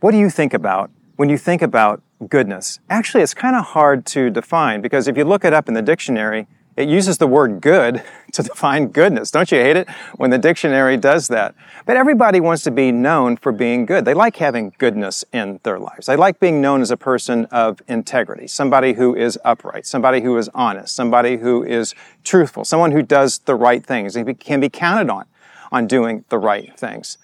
What do you think about when you think about goodness? Actually, it's kind of hard to define, because if you look it up in the dictionary, it uses the word good to define goodness. Don't you hate it when the dictionary does that? But everybody wants to be known for being good. They like having goodness in their lives. They like being known as a person of integrity, somebody who is upright, somebody who is honest, somebody who is truthful, someone who does the right things and can be counted on doing the right things.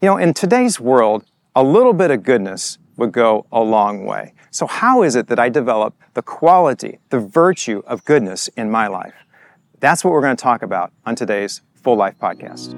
You know, in today's world, a little bit of goodness would go a long way. So how is it that I develop the quality, the virtue of goodness in my life? That's what we're going to talk about on today's Full Life Podcast.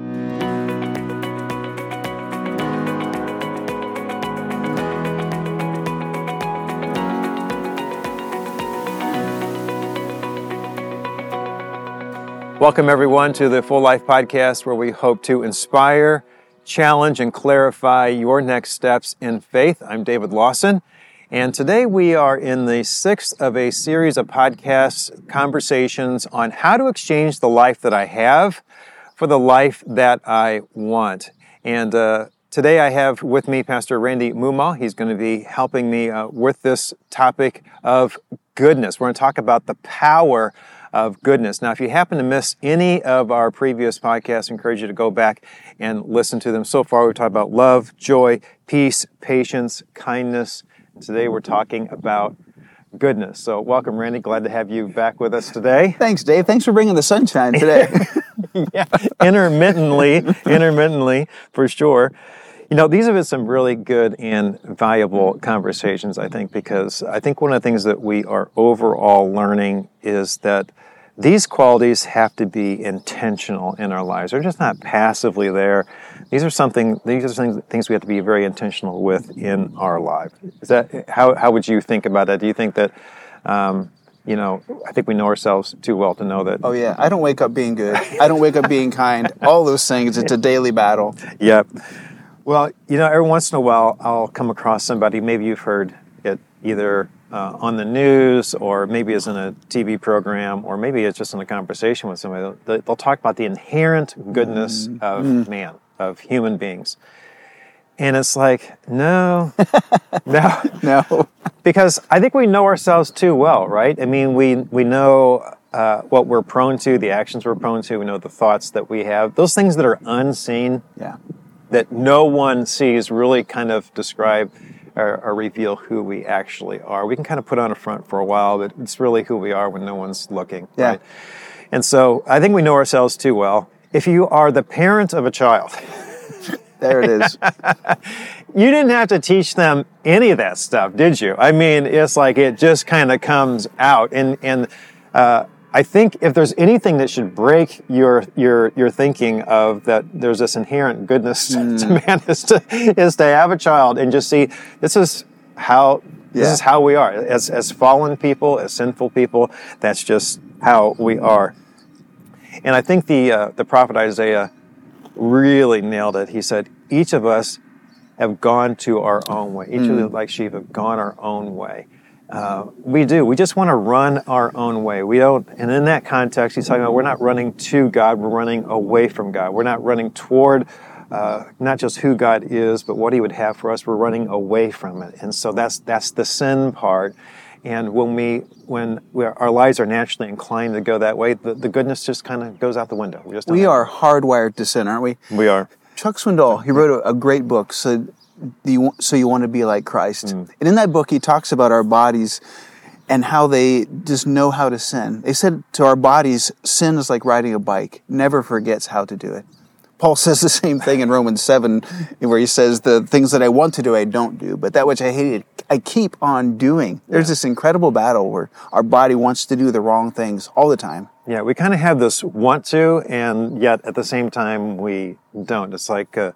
Welcome everyone to the Full Life Podcast, where we hope to inspire, challenge, and clarify your next steps in faith. I'm David Lawson, and today we are in the sixth of a series of podcast conversations on how to exchange the life that I have for the life that I want. And today I have with me Pastor Randy Muma. He's going to be helping me with this topic of goodness. We're going to talk about the power of goodness. Now, if you happen to miss any of our previous podcasts, I encourage you to go back and listen to them. So far, we've talked about love, joy, peace, patience, kindness. Today, we're talking about goodness. So welcome, Randy. Glad to have you back with us today. Thanks, Dave. Thanks for bringing the sunshine today. Yeah, intermittently, for sure. You know, these have been some really good and valuable conversations, I think, because I think one of the things that we are overall learning is that these qualities have to be intentional in our lives. They're just not passively there. These are things we have to be very intentional with in our life. Is that how would you think about that? Do you think that you know, I think we know ourselves too well to know that. Oh, yeah. I don't wake up being good. I don't wake up being kind. All those things. It's a daily battle. Yep. Well, you know, every once in a while, I'll come across somebody, maybe you've heard it either on the news, or maybe it's in a TV program, or maybe it's just in a conversation with somebody. They'll talk about the inherent goodness of man, of human beings. And it's like, no. Because I think we know ourselves too well, right? I mean, we know what we're prone to, the actions we're prone to, we know the thoughts that we have, those things that are unseen. Yeah. That no one sees really kind of describe or reveal who we actually are. We can kind of put on a front for a while, but it's really who we are when no one's looking. Yeah. Right? And so I think we know ourselves too well. If you are the parent of a child... There it is. You didn't have to teach them any of that stuff, did you? I mean, it's like it just kind of comes out. And I think if there's anything that should break your thinking of that there's this inherent goodness to man is to have a child and just see this is how we are as fallen people, as sinful people. That's just how we are. And I think the prophet Isaiah really nailed it. He said, each of us have gone to our own way. Each of us, like sheep, have gone our own way. We do. We just want to run our own way. We don't, and in that context, he's talking about we're not running to God, we're running away from God. We're not running toward not just who God is, but what he would have for us. We're running away from it. And so that's the sin part. And our lives are naturally inclined to go that way, the goodness just kind of goes out the window. We are hardwired to sin, aren't we? We are. Chuck Swindoll, he wrote a great book, So You Want to Be Like Christ. And in that book, he talks about our bodies and how they just know how to sin. They said to our bodies, sin is like riding a bike, never forgets how to do it. Paul says the same thing in Romans 7, where he says, the things that I want to do, I don't do, but that which I hated, I keep on doing. There's this incredible battle where our body wants to do the wrong things all the time. Yeah, we kind of have this want to, and yet at the same time, we don't. It's like the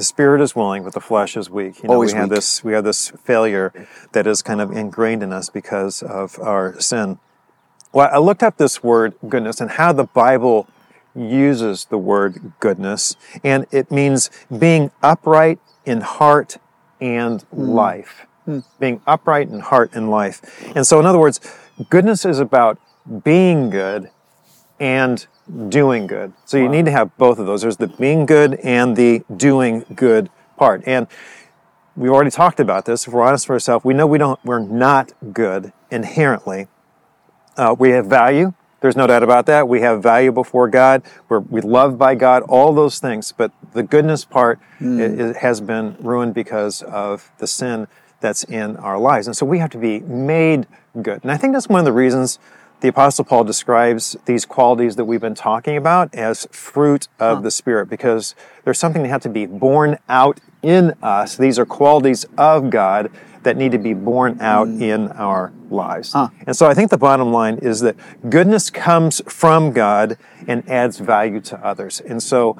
spirit is willing, but the flesh is weak. You know, always weak. We have this failure that is kind of ingrained in us because of our sin. Well, I looked up this word goodness and how the Bible uses the word goodness, and it means being upright in heart and life. Being upright in heart and life. And so, in other words, goodness is about being good and doing good. So you need to have both of those. There's the being good and the doing good part. And we've already talked about this. If we're honest with ourselves, we know we're not good inherently. We have value. There's no doubt about that. We have value before God. We're loved by God, all those things. But the goodness part it has been ruined because of the sin that's in our lives. And so we have to be made good. And I think that's one of the reasons the Apostle Paul describes these qualities that we've been talking about as fruit of the Spirit, because there's something that had to be born out in us. These are qualities of God that need to be born out in our lives. And so I think the bottom line is that goodness comes from God and adds value to others. And so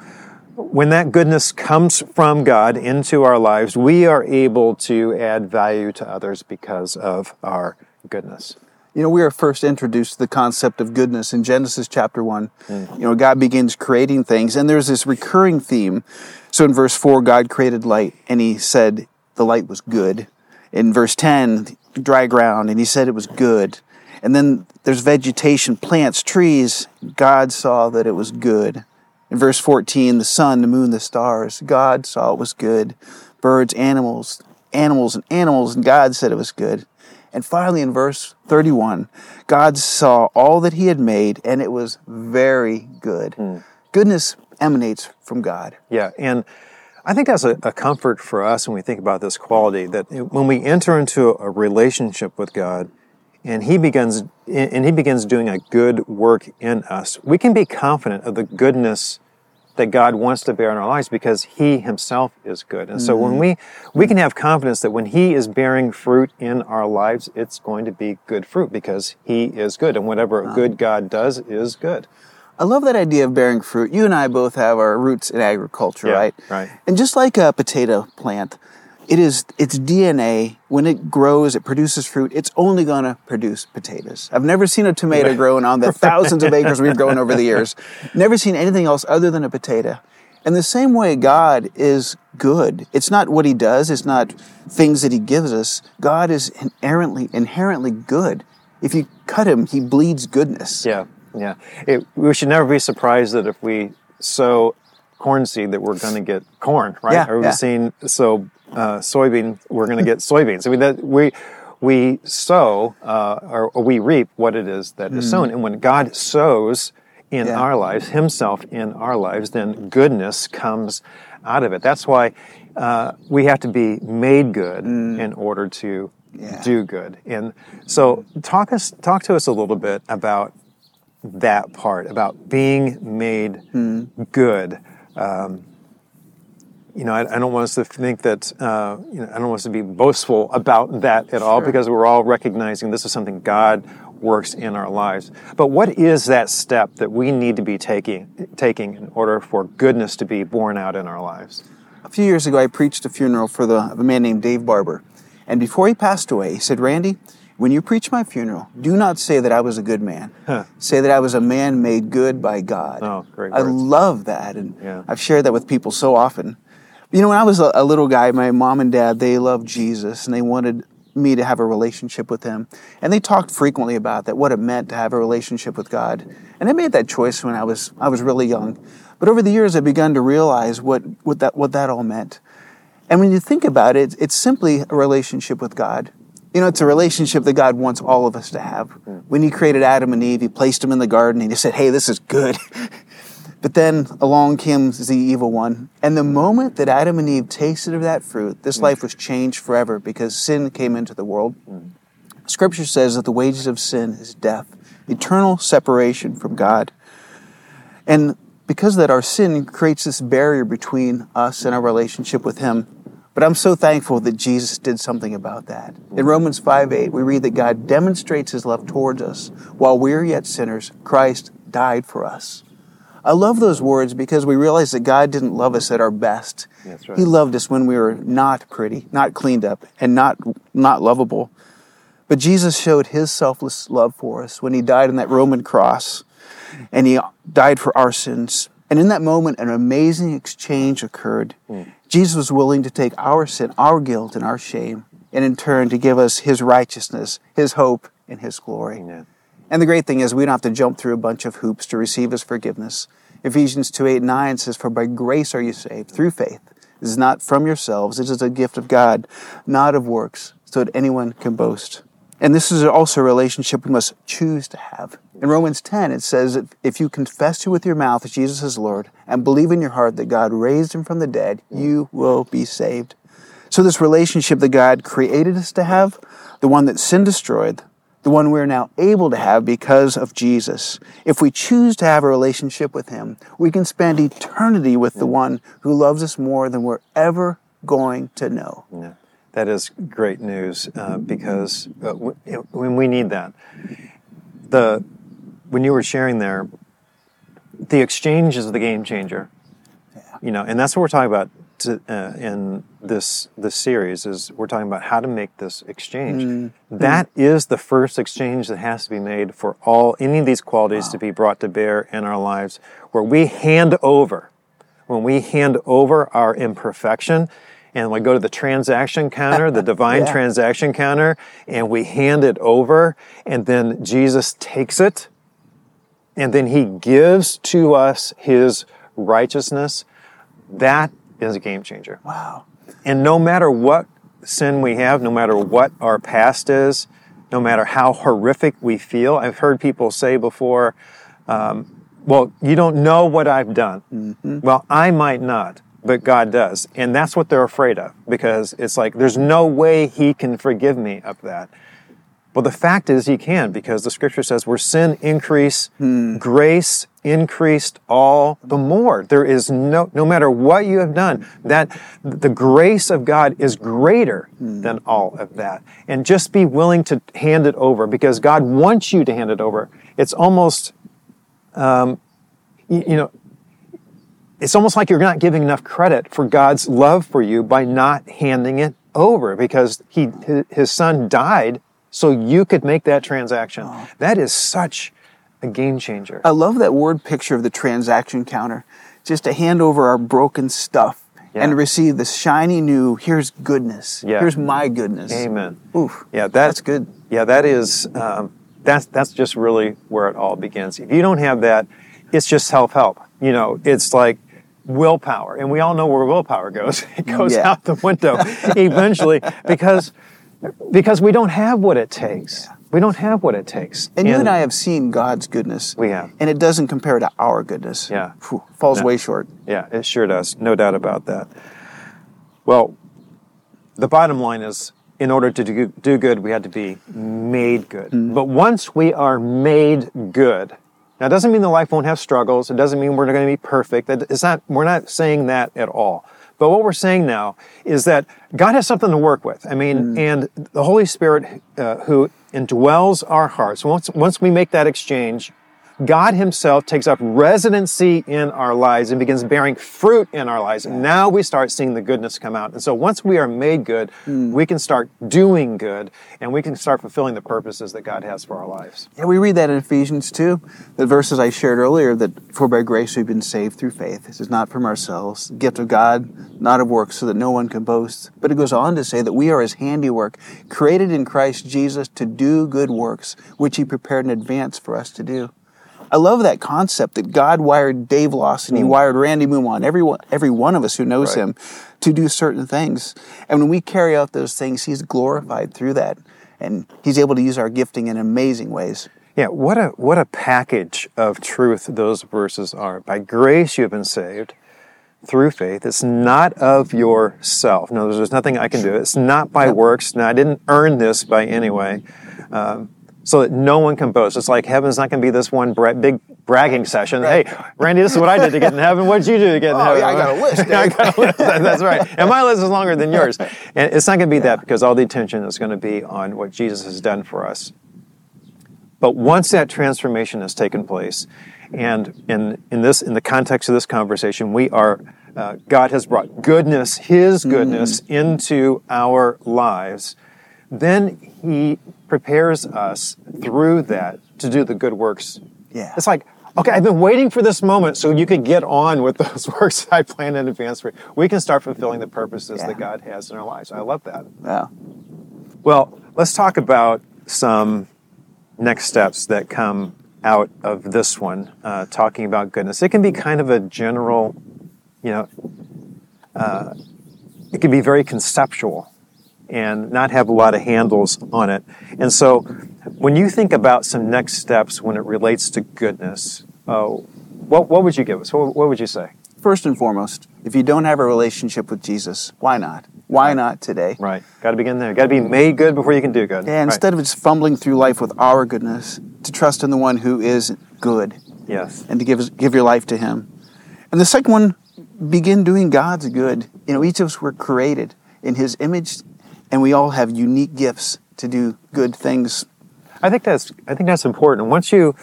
when that goodness comes from God into our lives, we are able to add value to others because of our goodness. You know, we are first introduced to the concept of goodness in Genesis chapter 1. You know, God begins creating things, and there's this recurring theme. So in verse 4, God created light, and he said the light was good. In verse 10, dry ground, and he said it was good. And then there's vegetation, plants, trees. God saw that it was good. In verse 14, the sun, the moon, the stars, God saw it was good. Birds, animals, and God said it was good. And finally, in verse 31, God saw all that he had made, and it was very good. Goodness emanates from God. Yeah, and I think that's a comfort for us when we think about this quality, that when we enter into a relationship with God, and he begins doing a good work in us, we can be confident of the goodness that God wants to bear in our lives because he himself is good. And so when we can have confidence that when he is bearing fruit in our lives, it's going to be good fruit because he is good. And whatever a good God does is good. I love that idea of bearing fruit. You and I both have our roots in agriculture, right? Right. And just like a potato plant, its DNA, when it grows, it produces fruit, it's only going to produce potatoes. I've never seen a tomato growing on the thousands of acres we've grown over the years. Never seen anything else other than a potato. And the same way, God is good. It's not what he does. It's not things that he gives us. God is inherently good. If you cut him, he bleeds goodness. Yeah. We should never be surprised that if we sow corn seed that we're going to get corn, right? Yeah, soybean, we're going to get soybeans. I mean, that we sow or we reap what it is that is sown. And when God sows in our lives, himself in our lives, then goodness comes out of it. That's why we have to be made good in order to do good. And so talk to us a little bit about that part, about being made good. I don't want us to think that, I don't want us to be boastful about that at all, because we're all recognizing this is something God works in our lives. But what is that step that we need to be taking in order for goodness to be born out in our lives? A few years ago, I preached a funeral for a man named Dave Barber. And before he passed away, he said, "Randy, when you preach my funeral, do not say that I was a good man. Say that I was a man made good by God." Oh, great words. I love that. And I've shared that with people so often. You know, when I was a little guy, my mom and dad, they loved Jesus, and they wanted me to have a relationship with him. And they talked frequently about that, what it meant to have a relationship with God. And I made that choice when I was really young. But over the years, I've begun to realize what that all meant. And when you think about it, it's simply a relationship with God. You know, it's a relationship that God wants all of us to have. When he created Adam and Eve, he placed them in the garden, and he said, "Hey, this is good." But then along comes the evil one. And the moment that Adam and Eve tasted of that fruit, this life was changed forever because sin came into the world. Scripture says that the wages of sin is death, eternal separation from God. And because of that, our sin creates this barrier between us and our relationship with him. But I'm so thankful that Jesus did something about that. In Romans 5:8, we read that God demonstrates his love towards us. While we are yet sinners, Christ died for us. I love those words because we realize that God didn't love us at our best. That's right. He loved us when we were not pretty, not cleaned up, and not lovable. But Jesus showed his selfless love for us when he died on that Roman cross, and he died for our sins. And in that moment, an amazing exchange occurred. Jesus was willing to take our sin, our guilt, and our shame, and in turn to give us his righteousness, his hope, and his glory. Amen. And the great thing is we don't have to jump through a bunch of hoops to receive his forgiveness. Ephesians 2:8-9 says, "For by grace are you saved, through faith, This is not from yourselves. This is a gift of God, not of works, so that anyone can boast. And this is also a relationship we must choose to have. In Romans 10, it says that if you confess with your mouth that Jesus is Lord and believe in your heart that God raised him from the dead, you will be saved. So this relationship that God created us to have, the one that sin destroyed, the one we're now able to have because of Jesus. If we choose to have a relationship with him, we can spend eternity with the one who loves us more than we're ever going to know. Yeah. That is great news because when we need that. When you were sharing there, the exchange is the game changer. Yeah. You know, and that's what we're talking about in this series is we're talking about how to make this exchange. Mm-hmm. That is the first exchange that has to be made for any of these qualities to be brought to bear in our lives, where we hand over. When we hand over our imperfection, and we go to the transaction counter, the divine transaction counter, and we hand it over, and then Jesus takes it, and then he gives to us his righteousness. That is a game changer. Wow. And no matter what sin we have, no matter what our past is, no matter how horrific we feel, I've heard people say before, well, you don't know what I've done. Mm-hmm. Well, I might not. But God does. And that's what they're afraid of, because it's like, there's no way he can forgive me of that. Well, the fact is he can, because the scripture says where sin increased, grace increased all the more. There is no matter what you have done, that the grace of God is greater than all of that. And just be willing to hand it over, because God wants you to hand it over. It's almost, it's almost like you're not giving enough credit for God's love for you by not handing it over, because his son died so you could make that transaction. Oh. That is such a game changer. I love that word picture of the transaction counter, just to hand over our broken stuff and receive the shiny new, here's goodness, here's my goodness. Amen. Oof. Yeah, that's good. Yeah, that is, that's just really where it all begins. If you don't have that, it's just self-help. You know, it's like willpower. And we all know where willpower goes. It goes out the window eventually because we don't have what it takes. Yeah. We don't have what it takes. And you and I have seen God's goodness. We have. And it doesn't compare to our goodness. Yeah. Whew, falls way short. Yeah, it sure does. No doubt about that. Well, the bottom line is, in order to do good, we had to be made good. Mm. But once we are made good... Now, it doesn't mean the life won't have struggles. It doesn't mean we're not going to be perfect. We're not saying that at all. But what we're saying now is that God has something to work with. I mean, and the Holy Spirit who indwells our hearts, once we make that exchange, God himself takes up residency in our lives and begins bearing fruit in our lives. And now we start seeing the goodness come out. And so once we are made good, we can start doing good, and we can start fulfilling the purposes that God has for our lives. Yeah, we read that in Ephesians 2, the verses I shared earlier, that for by grace we've been saved through faith. This is not from ourselves, the gift of God, not of works, so that no one can boast. But it goes on to say that we are his handiwork, created in Christ Jesus to do good works, which he prepared in advance for us to do. I love that concept that God wired Dave Lawson, he wired Randy Muma, every one of us who knows him, to do certain things. And when we carry out those things, he's glorified through that. And he's able to use our gifting in amazing ways. Yeah, what a package of truth those verses are. By grace you have been saved through faith. It's not of yourself. No, there's nothing I can do. It's not by works. No, I didn't earn this by any way. So that no one can boast. It's like heaven's not going to be this one big bragging session. Right. Hey, Randy, this is what I did to get in heaven. What did you do to get in heaven? Yeah, I got a list. I got a list. That's right. And my list is longer than yours. And it's not going to be that, because all the attention is going to be on what Jesus has done for us. But once that transformation has taken place, and in the context of this conversation, we are God has brought goodness, his goodness, into our lives. Then he prepares us through that to do the good works. Yeah. It's like, okay, I've been waiting for this moment so you could get on with those works that I planned in advance for you. We can start fulfilling the purposes that God has in our lives. I love that. Yeah. Well, let's talk about some next steps that come out of this one, talking about goodness. It can be kind of a general, it can be very conceptual and not have a lot of handles on it. And so when you think about some next steps when it relates to goodness, what would you give us? What would you say? First and foremost, if you don't have a relationship with Jesus, why not? Why not today? Right. Got to begin there. Got to be made good before you can do good. Yeah, instead of just fumbling through life with our goodness, to trust in the one who is good. Yes. And to give your life to him. And the second one, begin doing God's good. You know, each of us were created in his image, and we all have unique gifts to do good things. I think that's important. Once you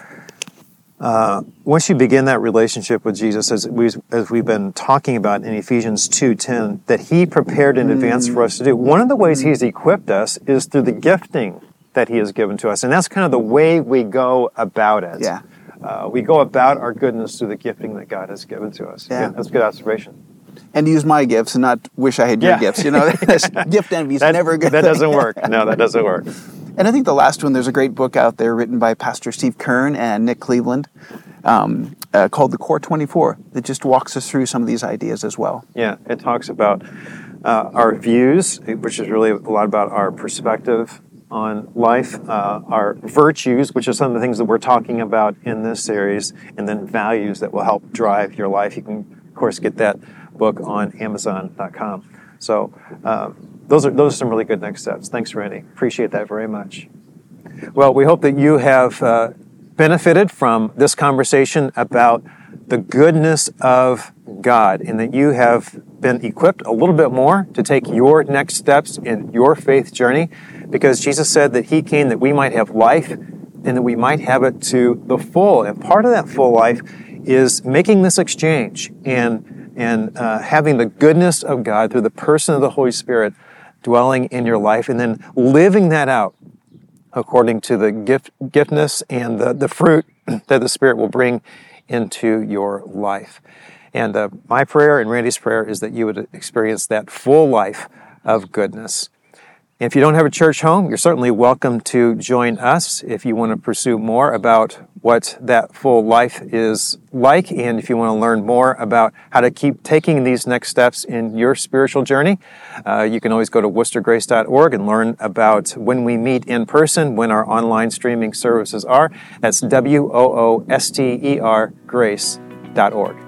begin that relationship with Jesus, as we've been talking about in Ephesians 2:10, that he prepared in advance for us to do, one of the ways he's equipped us is through the gifting that he has given to us. And that's kind of the way we go about it. Yeah. We go about our goodness through the gifting that God has given to us. Yeah. That's a good observation. And use my gifts and not wish I had your gifts. You know, gift envy is never a good thing. That doesn't work. No, that doesn't work. And I think the last one, there's a great book out there written by Pastor Steve Kern and Nick Cleveland called The Core 24 that just walks us through some of these ideas as well. Yeah, it talks about our views, which is really a lot about our perspective on life, our virtues, which are some of the things that we're talking about in this series, and then values that will help drive your life. You can, of course, get that book on Amazon.com. So those are some really good next steps. Thanks, Randy. Appreciate that very much. Well, we hope that you have benefited from this conversation about the goodness of God and that you have been equipped a little bit more to take your next steps in your faith journey, because Jesus said that he came that we might have life and that we might have it to the full. And part of that full life is making this exchange and having the goodness of God through the person of the Holy Spirit dwelling in your life, and then living that out according to the giftness and the fruit that the Spirit will bring into your life. And my prayer and Randy's prayer is that you would experience that full life of goodness. If you don't have a church home, you're certainly welcome to join us if you want to pursue more about what that full life is like, and if you want to learn more about how to keep taking these next steps in your spiritual journey, you can always go to worcestergrace.org and learn about when we meet in person, when our online streaming services are. That's worcestergrace.org.